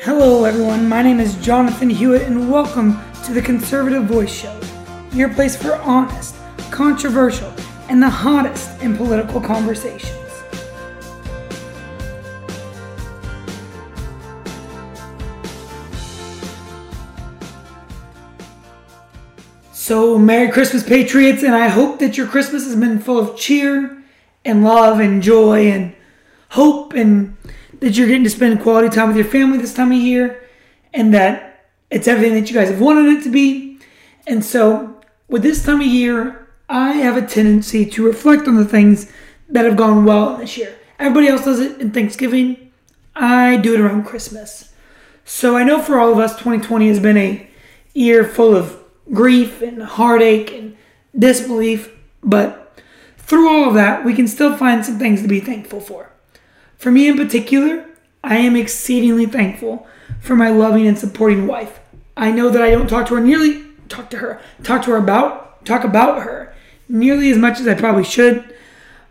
Hello everyone, my name is Jonathan Hewitt and welcome to the Conservative Voice Show, your place for honest, controversial, and the hottest in political conversations. So, Merry Christmas, Patriots, and I hope that your Christmas has been full of cheer and love and joy and hope, and that you're getting to spend quality time with your family this time of year, and that it's everything that you guys have wanted it to be. And so, with this time of year, I have a tendency to reflect on the things that have gone well this year. Everybody else does it in Thanksgiving. I do it around Christmas. So, I know for all of us, 2020 has been a year full of grief and heartache and disbelief, but through all of that, we can still find some things to be thankful for. For me in particular, I am exceedingly thankful for my loving and supporting wife. I know that I don't talk about her nearly as much as I probably should,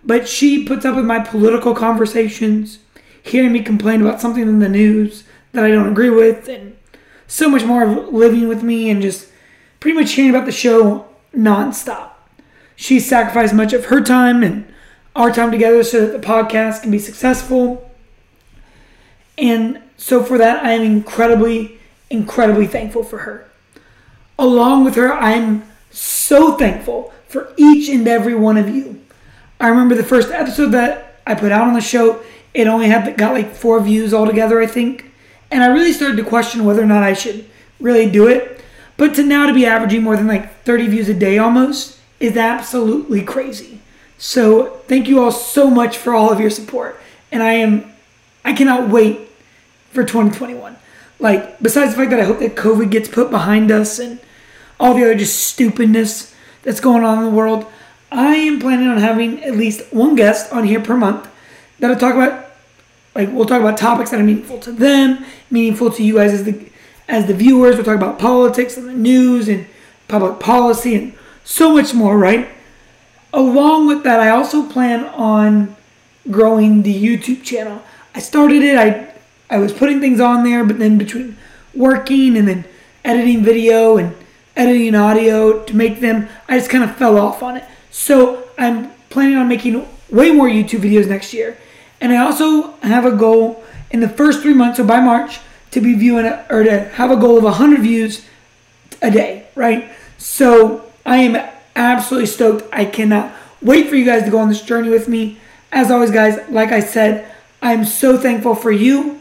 but she puts up with my political conversations, hearing me complain about something in the news that I don't agree with, and so much more of living with me and just pretty much hearing about the show nonstop. She sacrificed much of her time and our time together so that the podcast can be successful. And so for that, I am incredibly, incredibly thankful for her. Along with her, I am so thankful for each and every one of you. I remember the first episode that I put out on the show, it only got like 4 views altogether, I think. And I really started to question whether or not I should really do it. But to now to be averaging more than like 30 views a day almost is absolutely crazy. So thank you all so much for all of your support. And I cannot wait for 2021. Like, besides the fact that I hope that COVID gets put behind us and all the other just stupidness that's going on in the world, I am planning on having at least one guest on here per month that'll talk about, like, we'll talk about topics that are meaningful to them, meaningful to you guys as the viewers. We'll talk about politics and the news and public policy and so much more, right? Along with that, I also plan on growing the YouTube channel. I started it. I was putting things on there, but then between working and then editing video and editing audio to make them, I just kind of fell off on it. So I'm planning on making way more YouTube videos next year. And I also have a goal in the first 3 months, so by March, to be viewing or to have a goal of 100 views a day, right? So I am absolutely stoked. I cannot wait for you guys to go on this journey with me. As always, guys, like I said, I'm so thankful for you,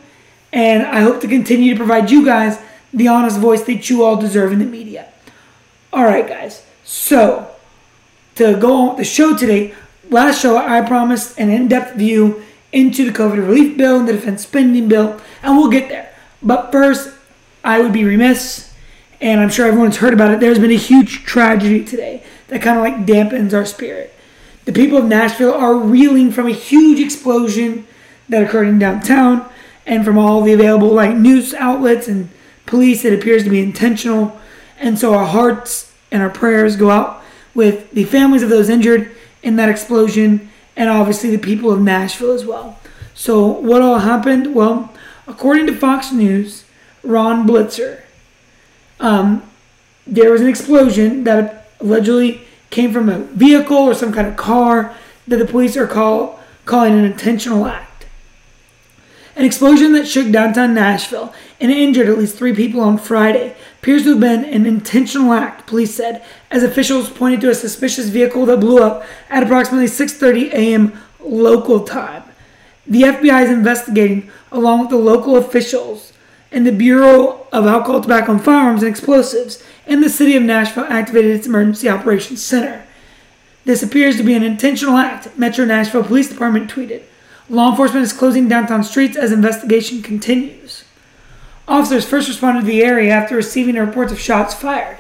and I hope to continue to provide you guys the honest voice that you all deserve in the media. All right, guys. So to go on with the show today, last show I promised an in-depth view into the COVID Relief Bill and the Defense Spending Bill, and we'll get there. But first, I would be remiss, and I'm sure everyone's heard about it, there's been a huge tragedy today that kind of like dampens our spirit. The people of Nashville are reeling from a huge explosion that occurred in downtown, and from all the available like news outlets and police, it appears to be intentional. And so our hearts and our prayers go out with the families of those injured in that explosion, and obviously the people of Nashville as well. So what all happened? Well, according to Fox News, Ron Blitzer, there was an explosion that allegedly came from a vehicle or some kind of car that the police are calling an intentional act. An explosion that shook downtown Nashville and injured at least 3 people on Friday appears to have been an intentional act, police said, as officials pointed to a suspicious vehicle that blew up at approximately 6:30 a.m. local time. The FBI is investigating, along with the local officials and the Bureau of Alcohol, Tobacco, and Firearms and Explosives, and the City of Nashville activated its Emergency Operations Center. This appears to be an intentional act, Metro Nashville Police Department tweeted. Law enforcement is closing downtown streets as investigation continues. Officers first responded to the area after receiving reports of shots fired.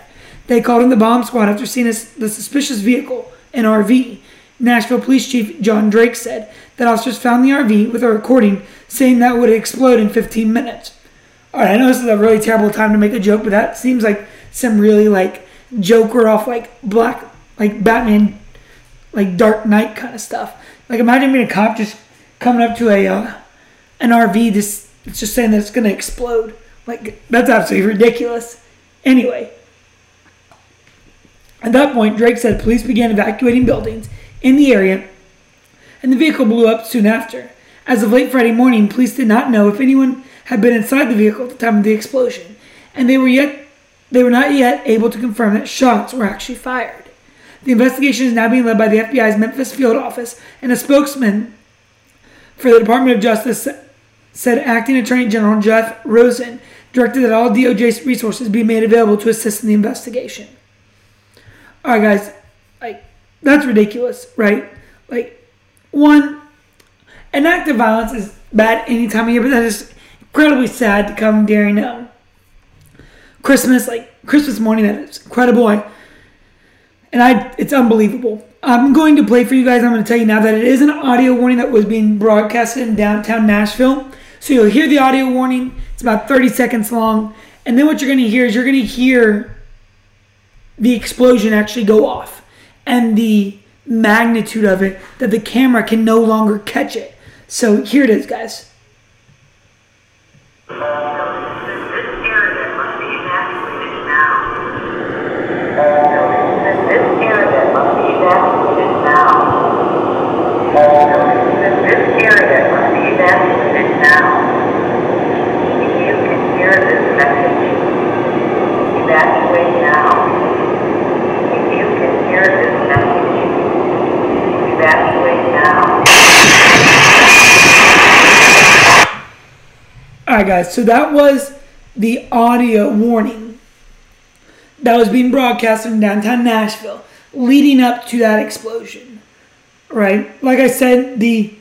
They called in the bomb squad after seeing the suspicious vehicle, an RV. Nashville Police Chief John Drake said that officers found the RV with a recording saying that it would explode in 15 minutes. All right, I know this is a really terrible time to make a joke, but that seems like some really like Joker off like black, like Batman, like Dark Knight kind of stuff. Like imagine being a cop just coming up to an RV just It's just saying that it's going to explode. Like, that's absolutely ridiculous. Anyway, at that point, Drake said police began evacuating buildings in the area, and the vehicle blew up soon after. As of late Friday morning, police did not know if anyone had been inside the vehicle at the time of the explosion, and they were not yet able to confirm that shots were actually fired. The investigation is now being led by the FBI's Memphis field office, and a spokesman for the Department of Justice said Acting Attorney General Jeff Rosen directed that all DOJ resources be made available to assist in the investigation. All right, guys, that's ridiculous, right? One, an act of violence is bad any time of year, but that is incredibly sad to come during Christmas, Christmas morning. That is incredible, it's unbelievable. I'm going to play for you guys. I'm going to tell you now that it is an audio warning that was being broadcasted in downtown Nashville. So you'll hear the audio warning. It's about 30 seconds long. And then what you're going to hear is you're going to hear the explosion actually go off and the magnitude of it that the camera can no longer catch it. So here it is, guys. Alright guys, so that was the audio warning that was being broadcast from downtown Nashville leading up to that explosion, right? Like I said, a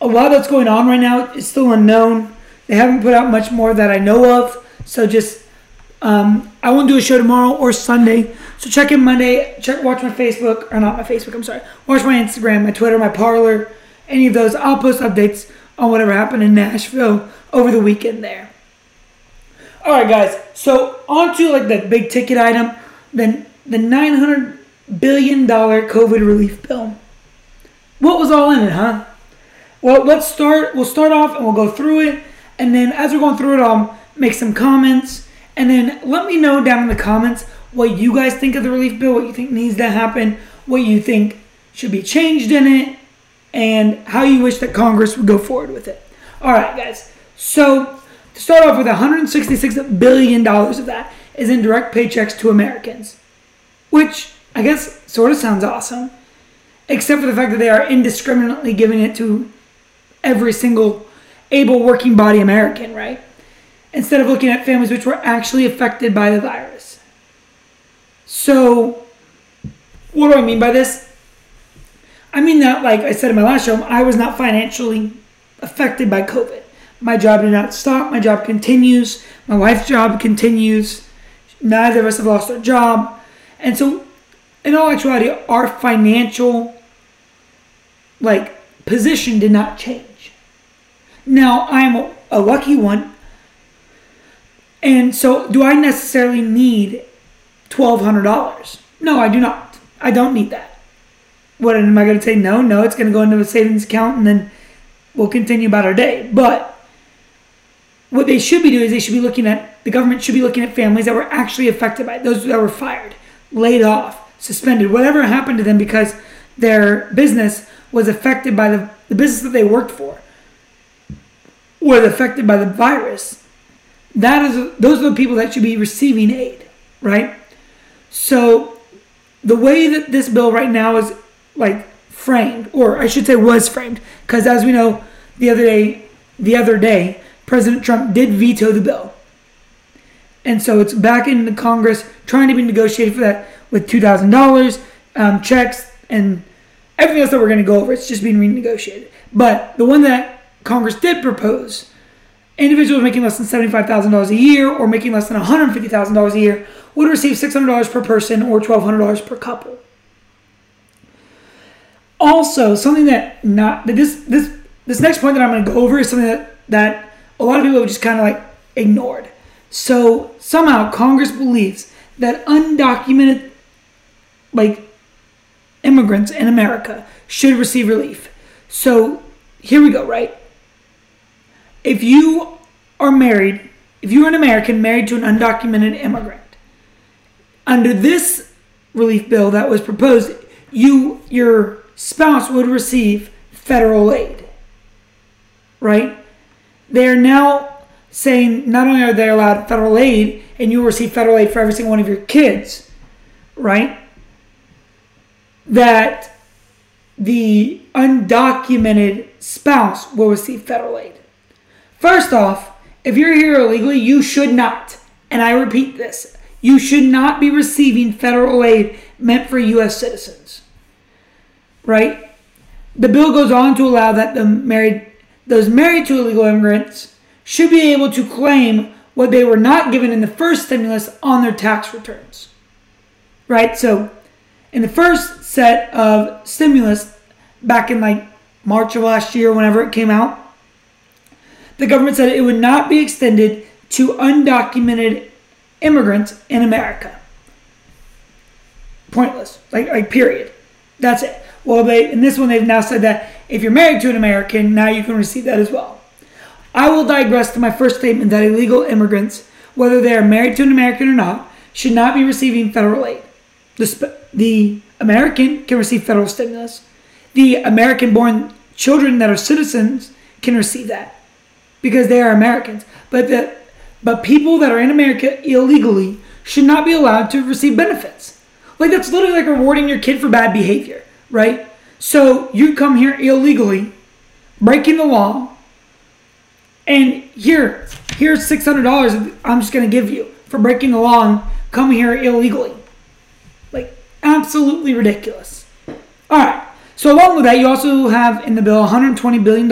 lot that's going on right now is still unknown. They haven't put out much more that I know of, so just, I won't do a show tomorrow or Sunday, so check in Monday, watch my Facebook, or not my Facebook, I'm sorry, watch my Instagram, my Twitter, my Parler, any of those. I'll post updates on whatever happened in Nashville over the weekend there. All right, guys. So on to the big ticket item, then the $900 billion COVID relief bill. What was all in it, huh? Well, we'll start off and we'll go through it. And then as we're going through it, I'll make some comments. And then let me know down in the comments what you guys think of the relief bill, what you think needs to happen, what you think should be changed in it, and how you wish that Congress would go forward with it. All right, guys. So, to start off with, $166 billion of that is in direct paychecks to Americans, which I guess sort of sounds awesome, except for the fact that they are indiscriminately giving it to every single able working body American, right? Instead of looking at families which were actually affected by the virus. So, what do I mean by this? I mean that, like I said in my last show, I was not financially affected by COVID. My job did not stop. My job continues. My wife's job continues. Neither of us have lost our job. And so, in all actuality, our financial, position did not change. Now, I'm a lucky one. And so, do I necessarily need $1,200? No, I do not. I don't need that. What am I going to say? No, it's going to go into a savings account and then we'll continue about our day. But what they should be doing is the government should be looking at families that were actually affected by it, those that were fired, laid off, suspended, whatever happened to them because their business was affected by the business that they worked for was affected by the virus. Those are the people that should be receiving aid, right? So the way that this bill right now is framed, or I should say was framed, because as we know, the other day, President Trump did veto the bill. And so it's back in the Congress trying to be negotiated for that with $2,000 checks and everything else that we're going to go over. It's just being renegotiated. But the one that Congress did propose, individuals making less than $75,000 a year or making less than $150,000 a year would receive $600 per person or $1,200 per couple. Also, something this next point that I'm going to go over is something that a lot of people have just kind of ignored. So somehow Congress believes that undocumented immigrants in America should receive relief. So here we go, right? If you are married, if you're an American, married to an undocumented immigrant. Under this relief bill that was proposed, your spouse would receive federal aid, right? They are now saying not only are they allowed federal aid, and you'll receive federal aid for every single one of your kids, right? That the undocumented spouse will receive federal aid. First off, if you're here illegally, you should not, and I repeat this, you should not be receiving federal aid meant for U.S. citizens, right? The bill goes on to allow that those married to illegal immigrants should be able to claim what they were not given in the first stimulus on their tax returns, right? So in the first set of stimulus back in like March of last year, whenever it came out, the government said it would not be extended to undocumented immigrants in America. Pointless, like period. That's it. Well, in this one, they've now said that if you're married to an American, now you can receive that as well. I will digress to my first statement that illegal immigrants, whether they are married to an American or not, should not be receiving federal aid. The American can receive federal stimulus. The American-born children that are citizens can receive that because they are Americans. But people that are in America illegally should not be allowed to receive benefits. Like, that's literally like rewarding your kid for bad behavior, right? So you come here illegally, breaking the law, and here's $600 I'm just going to give you for breaking the law and coming here illegally. Like, absolutely ridiculous. All right. So along with that, you also have in the bill $120 billion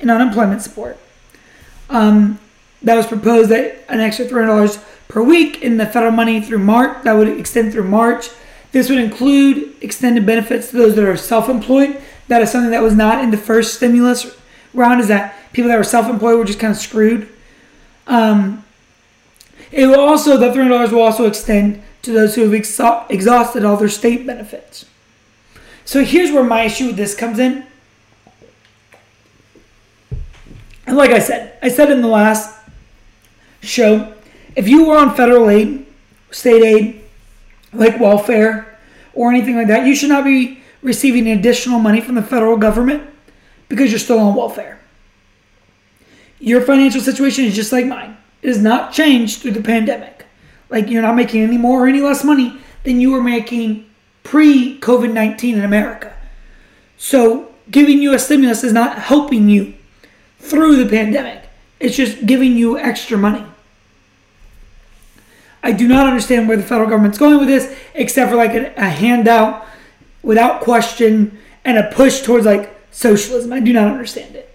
in unemployment support. That was proposed that an extra $300 per week in the federal money through March. That would extend through March. This would include extended benefits to those that are self-employed. That is something that was not in the first stimulus round, is that people that were self-employed were just kind of screwed. It will also, the $300 will also extend to those who have exhausted all their state benefits. So here's where my issue with this comes in. And like I said in the last show, if you were on federal aid, state aid, like welfare or anything like that, you should not be receiving additional money from the federal government because you're still on welfare. Your financial situation is just like mine. It has not changed through the pandemic. Like, you're not making any more or any less money than you were making pre-COVID-19 in America. So giving you a stimulus is not helping you through the pandemic. It's just giving you extra money. I do not understand where the federal government's going with this, except for like a handout without question and a push towards like socialism. I do not understand it.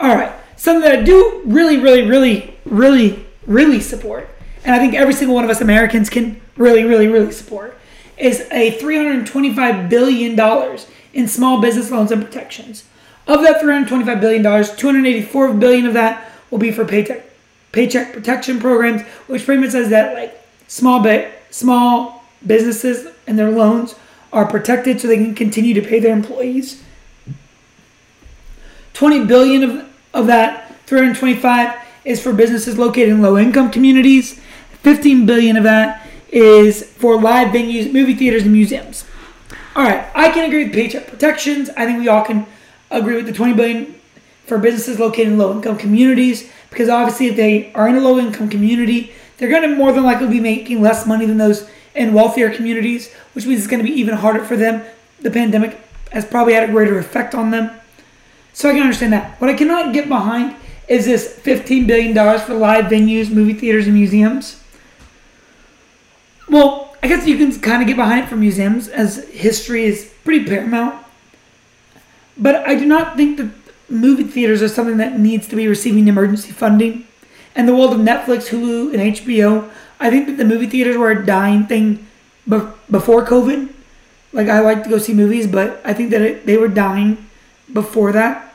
All right. Something that I do really, really, really, really, really support, and I think every single one of us Americans can really, really, really support, is a $325 billion in small business loans and protections. Of that $325 billion, $284 billion of that will be for paycheck protection programs, which pretty much says that like small businesses and their loans are protected so they can continue to pay their employees. $20 billion of that 325 is for businesses located in low-income communities. $15 billion of that is for live venues, movie theaters, and museums. All right, I can agree with paycheck protections. I think we all can agree with the $20 billion for businesses located in low-income communities, because obviously if they are in a low-income community, they're going to more than likely be making less money than those in wealthier communities, which means it's going to be even harder for them. The pandemic has probably had a greater effect on them. So I can understand that. What I cannot get behind is this $15 billion for live venues, movie theaters, and museums. Well, I guess you can kind of get behind it for museums, as history is pretty paramount. But I do not think that movie theaters are something that needs to be receiving emergency funding. In the world of Netflix, Hulu, and HBO, I think that the movie theaters were a dying thing before COVID. Like, I like to go see movies, but I think that they were dying before that.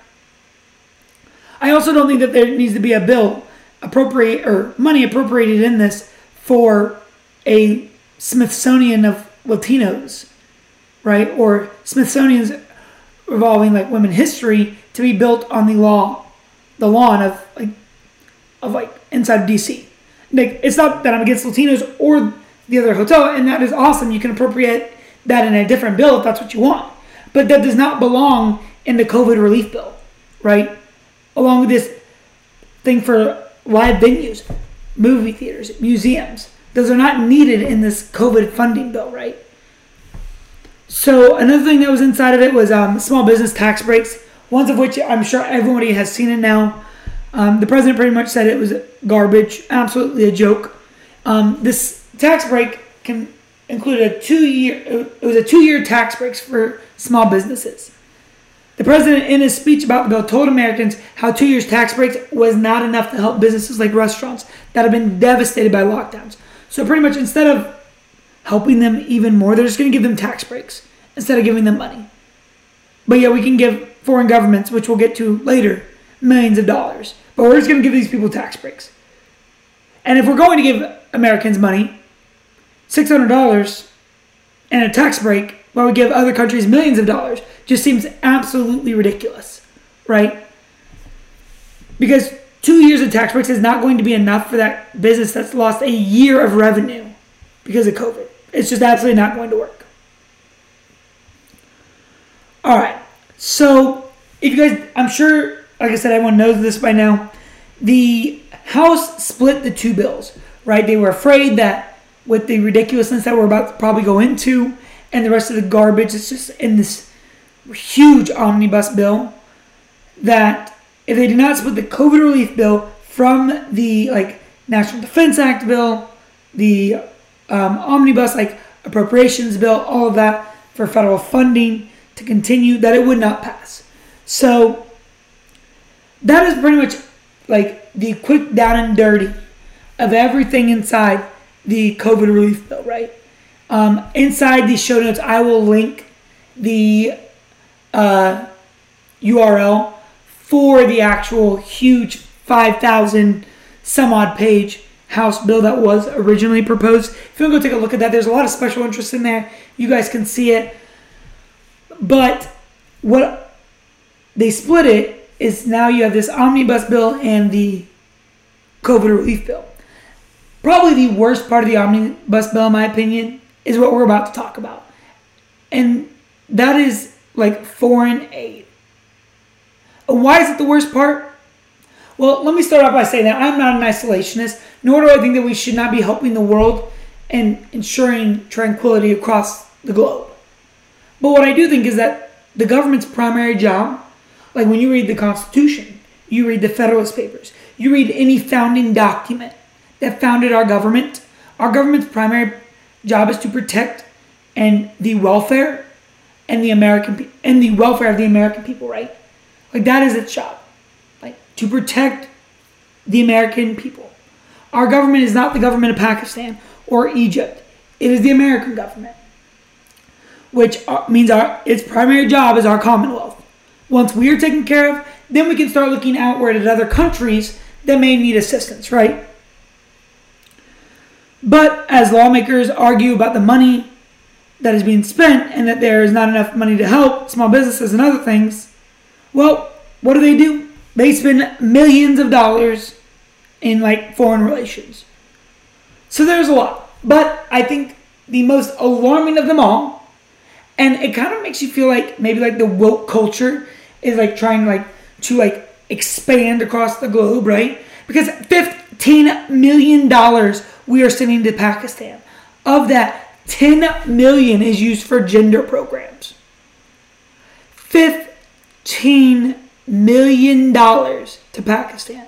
I also don't think that there needs to be a bill appropriate or money appropriated in this for a Smithsonian of Latinos, right? Or Smithsonians revolving like women's history to be built on the lawn of like of like inside of DC. Like, it's not that I'm against Latinos or the other hotel, and that is awesome. You can appropriate that in a different bill if that's what you want. But that does not belong in the COVID relief bill, right? Along with this thing for live venues, movie theaters, museums. Those are not needed in this COVID funding bill, right? So another thing that was inside of it was small business tax breaks, ones of which I'm sure everybody has seen it now. The president pretty much said it was garbage, absolutely a joke. This tax break can include a two-year tax breaks for small businesses. The president, in his speech about the bill, told Americans how 2 years tax breaks was not enough to help businesses like restaurants that have been devastated by lockdowns. So pretty much instead of helping them even more, they're just going to give them tax breaks instead of giving them money. But yeah, we can give foreign governments, which we'll get to later, millions of dollars. But we're just going to give these people tax breaks. And if we're going to give Americans money, $600 and a tax break, while we give other countries millions of dollars, just seems absolutely ridiculous, right? Because 2 years of tax breaks is not going to be enough for that business that's lost a year of revenue because of COVID. It's just absolutely not going to work. All right. So if you guys, I'm sure, like I said, everyone knows this by now. The House split the two bills, right? They were afraid that with the ridiculousness that we're about to probably go into and the rest of the garbage that's just in this huge omnibus bill, that if they did not split the COVID relief bill from the like National Defense Act bill, the omnibus like appropriations bill, all of that for federal funding to continue, that it would not pass. So that is pretty much like the quick down and dirty of everything inside the COVID relief bill, right? Inside the show notes, I will link the URL for the actual huge 5,000 some odd page House bill that was originally proposed. If you want to go take a look at that, there's a lot of special interest in there. You guys can see it. But what they split it is now you have this omnibus bill and the COVID relief bill. Probably the worst part of the omnibus bill, in my opinion, is what we're about to talk about. And that is like foreign aid. And why is it the worst part? Well, let me start off by saying that I'm not an isolationist, nor do I think that we should not be helping the world and ensuring tranquility across the globe. But what I do think is that the government's primary job, like when you read the Constitution, you read the Federalist Papers, you read any founding document that founded our government's primary job is to protect and the welfare and the welfare of the American people, right? Like that is its job, like to protect the American people. Our government is not the government of Pakistan or Egypt. It is the American government, which means its primary job is our Commonwealth. Once we are taken care of, then we can start looking outward at other countries that may need assistance, right? But as lawmakers argue about the money that is being spent and that there is not enough money to help small businesses and other things, well, what do? They spend millions of dollars in like foreign relations. So there's a lot. But I think the most alarming of them all, and it kind of makes you feel like maybe like the woke culture is like trying like to like expand across the globe, right? Because $15 million we are sending to Pakistan. Of that, $10 million is used for gender programs. $15 million to Pakistan.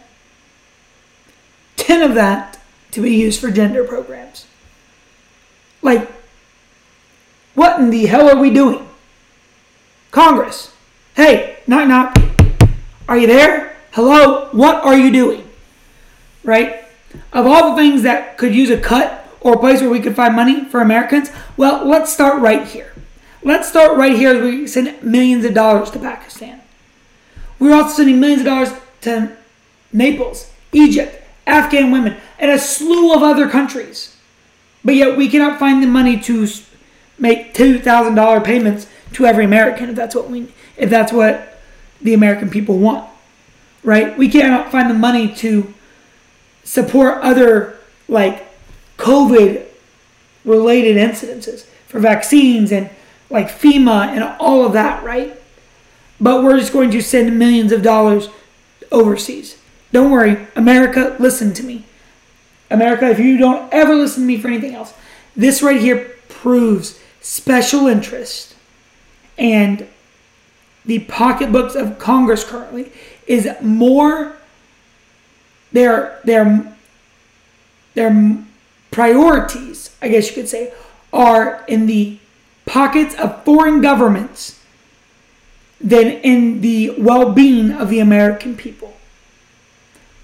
10 of that to be used for gender programs. Like, what in the hell are we doing? Congress. Hey, knock knock. Are you there? Hello? What are you doing? Right? Of all the things that could use a cut, or a place where we could find money for Americans, well, let's start right here. Let's start right here as we send millions of dollars to Pakistan. We're also sending millions of dollars to Naples, Egypt, Afghan women, and a slew of other countries. But yet we cannot find the money to make $2,000 payments to every American if that's what the American people want, right? We cannot find the money to support other like COVID related incidences for vaccines and like FEMA and all of that, right? But we're just going to send millions of dollars overseas. Don't worry, America, listen to me. America, if you don't ever listen to me for anything else, this right here proves special interest and the pocketbooks of Congress currently is more, their priorities, I guess you could say, are in the pockets of foreign governments than in the well-being of the American people.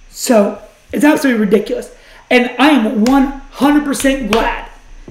So it's absolutely ridiculous. And I am 100% glad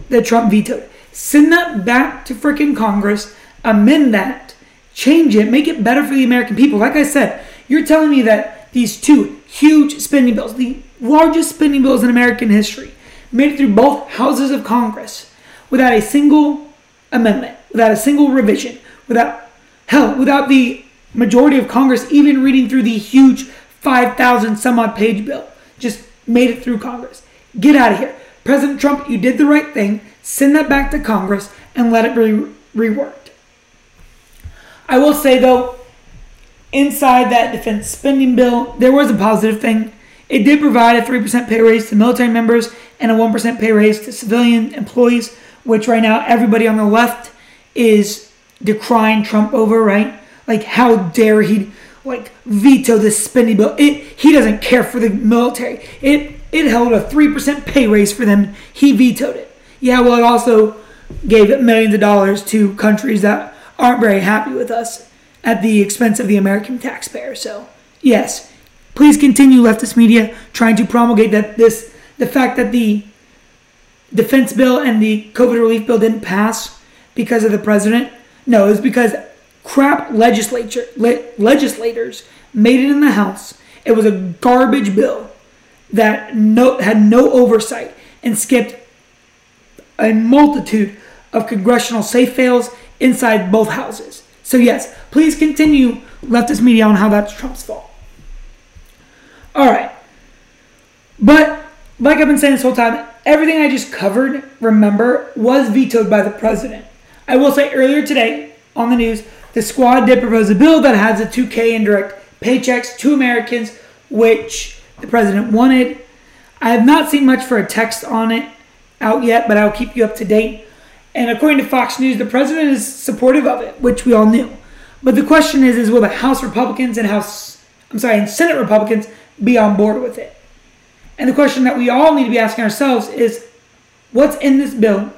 that Trump vetoed it. Send that back to freaking Congress, amend that, change it, make it better for the American people. Like I said, you're telling me that these two huge spending bills, the largest spending bills in American history, made it through both houses of Congress without a single amendment, without a single revision, without, hell, without the majority of Congress even reading through the huge 5,000 some odd page bill. Just made it through Congress. Get out of here. President Trump, you did the right thing. Send that back to Congress and let it be reworked. I will say, though, inside that defense spending bill, there was a positive thing. It did provide a 3% pay raise to military members and a 1% pay raise to civilian employees, which right now everybody on the left is decrying Trump over, right? Like, how dare he, like, veto this spending bill. He doesn't care for the military. It held a 3% pay raise for them. He vetoed it. Yeah, well, it also gave millions of dollars to countries that aren't very happy with us at the expense of the American taxpayer. So, yes, please continue, leftist media, trying to promulgate that this, the fact that the defense bill and the COVID relief bill didn't pass because of the president. No, it was because crap legislators made it in the House. It was a garbage bill that had no oversight and skipped a multitude of congressional safe fails inside both houses. So yes, please continue leftist media on how that's Trump's fault. All right. But like I've been saying this whole time, everything I just covered, remember, was vetoed by the president. I will say earlier today on the news, the squad did propose a bill that has a $2,000 indirect paychecks to Americans, which the president wanted. I have not seen much for a text on it out yet, but I'll keep you up to date. And according to Fox News, the president is supportive of it, which we all knew. But the question is will the House Republicans and Senate Republicans be on board with it? And the question that we all need to be asking ourselves is, what's in this bill?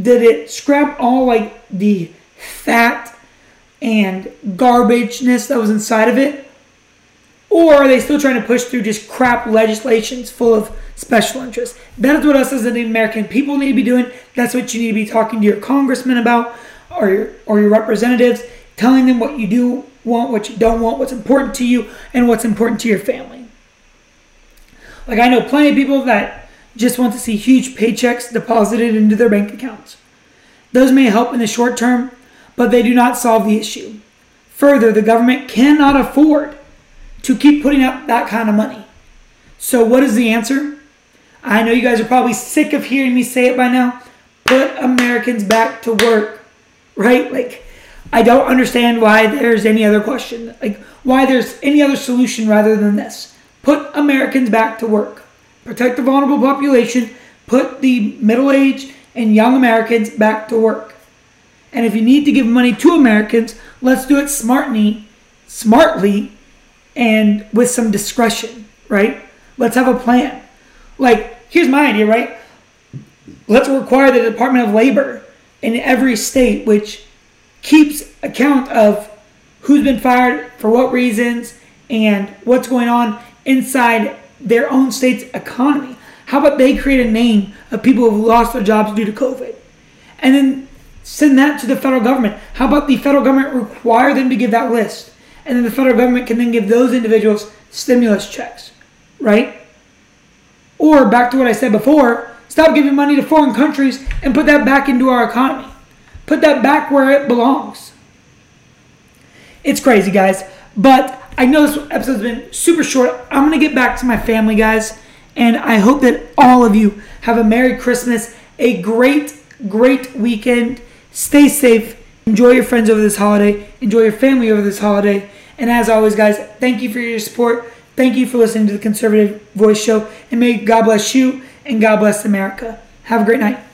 Did it scrap all like the fat and garbageness that was inside of it? Or are they still trying to push through just crap legislations full of special interests? That is what us as the American people need to be doing. That's what you need to be talking to your congressmen about or your representatives, telling them what you do want, what you don't want, what's important to you, and what's important to your family. Like, I know plenty of people that just want to see huge paychecks deposited into their bank accounts. Those may help in the short term, but they do not solve the issue. Further, the government cannot afford to keep putting out that kind of money. So what is the answer? I know you guys are probably sick of hearing me say it by now. Put Americans back to work, right? Like, I don't understand why there's any other question, like why there's any other solution rather than this. Put Americans back to work. Protect the vulnerable population. Put the middle-aged and young Americans back to work. And if you need to give money to Americans, let's do it smartly, and with some discretion, right? Let's have a plan. Like, here's my idea, right? Let's require the Department of Labor in every state, which keeps account of who's been fired for what reasons and what's going on inside their own state's economy. How about they create a name of people who lost their jobs due to COVID? And then send that to the federal government. How about the federal government require them to give that list? And then the federal government can then give those individuals stimulus checks, right? Or back to what I said before, stop giving money to foreign countries and put that back into our economy. Put that back where it belongs. It's crazy, guys. But I know this episode's been super short. I'm going to get back to my family, guys. And I hope that all of you have a Merry Christmas, a great, great weekend. Stay safe. Enjoy your friends over this holiday. Enjoy your family over this holiday. And as always, guys, thank you for your support. Thank you for listening to the Conservative Voice Show. And may God bless you and God bless America. Have a great night.